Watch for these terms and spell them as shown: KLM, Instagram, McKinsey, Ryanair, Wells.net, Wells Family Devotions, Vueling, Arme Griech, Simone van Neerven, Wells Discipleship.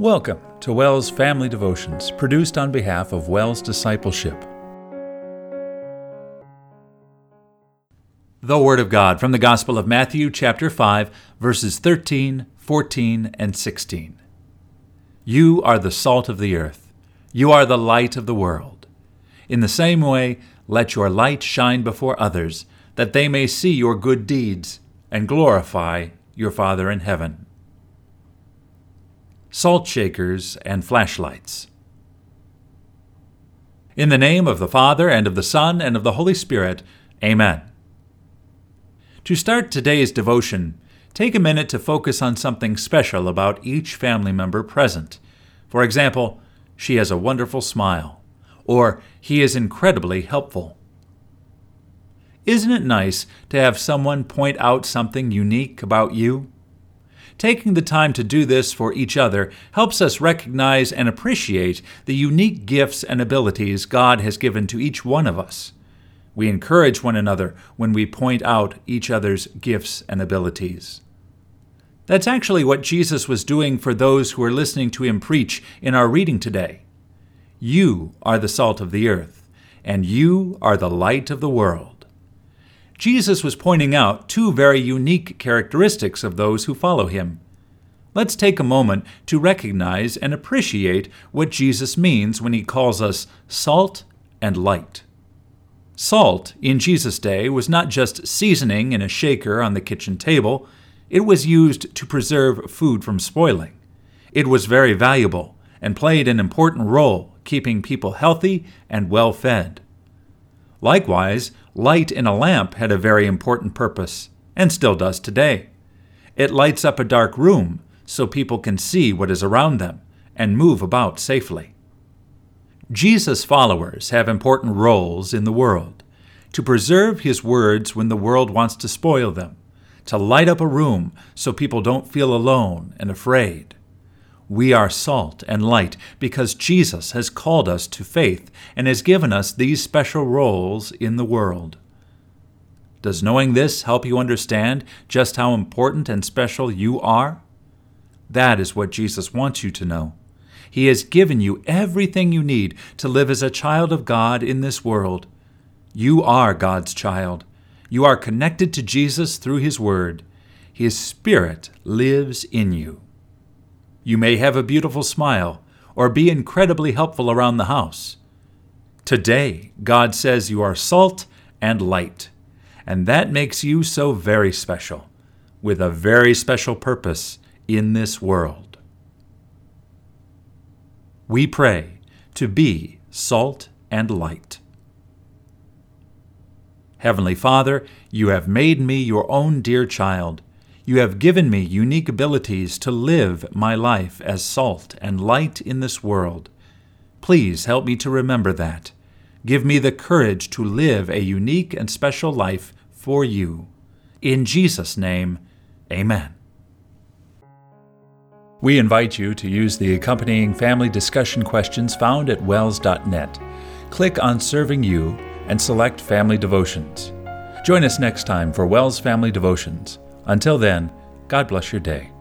Welcome to Wells Family Devotions, produced on behalf of Wells Discipleship. The Word of God from the Gospel of Matthew, chapter 5, verses 13, 14, and 16. You are the salt of the earth. You are the light of the world. In the same way, let your light shine before others, that they may see your good deeds and glorify your Father in heaven. Salt shakers and flashlights. In the name of the Father, and of the Son, and of the Holy Spirit, Amen. To start today's devotion, take a minute to focus on something special about each family member present. For example, she has a wonderful smile, or he is incredibly helpful. Isn't it nice to have someone point out something unique about you? Taking the time to do this for each other helps us recognize and appreciate the unique gifts and abilities God has given to each one of us. We encourage one another when we point out each other's gifts and abilities. That's actually what Jesus was doing for those who are listening to him preach in our reading today. You are the salt of the earth, and you are the light of the world. Jesus was pointing out two very unique characteristics of those who follow him. Let's take a moment to recognize and appreciate what Jesus means when he calls us salt and light. Salt in Jesus' day was not just seasoning in a shaker on the kitchen table. It was used to preserve food from spoiling. It was very valuable and played an important role, keeping people healthy and well-fed. Likewise, light in a lamp had a very important purpose, and still does today. It lights up a dark room so people can see what is around them and move about safely. Jesus' followers have important roles in the world: to preserve his words when the world wants to spoil them, to light up a room so people don't feel alone and afraid. We are salt and light because Jesus has called us to faith and has given us these special roles in the world. Does knowing this help you understand just how important and special you are? That is what Jesus wants you to know. He has given you everything you need to live as a child of God in this world. You are God's child. You are connected to Jesus through his word. His Spirit lives in you. You may have a beautiful smile or be incredibly helpful around the house. Today, God says you are salt and light, and that makes you so very special, with a very special purpose in this world. We pray to be salt and light. Heavenly Father, you have made me your own dear child. You have given me unique abilities to live my life as salt and light in this world. Please help me to remember that. Give me the courage to live a unique and special life for you. In Jesus' name, Amen. We invite you to use the accompanying family discussion questions found at Wells.net. Click on Serving You and select Family Devotions. Join us next time for Wells Family Devotions. Until then, God bless your day.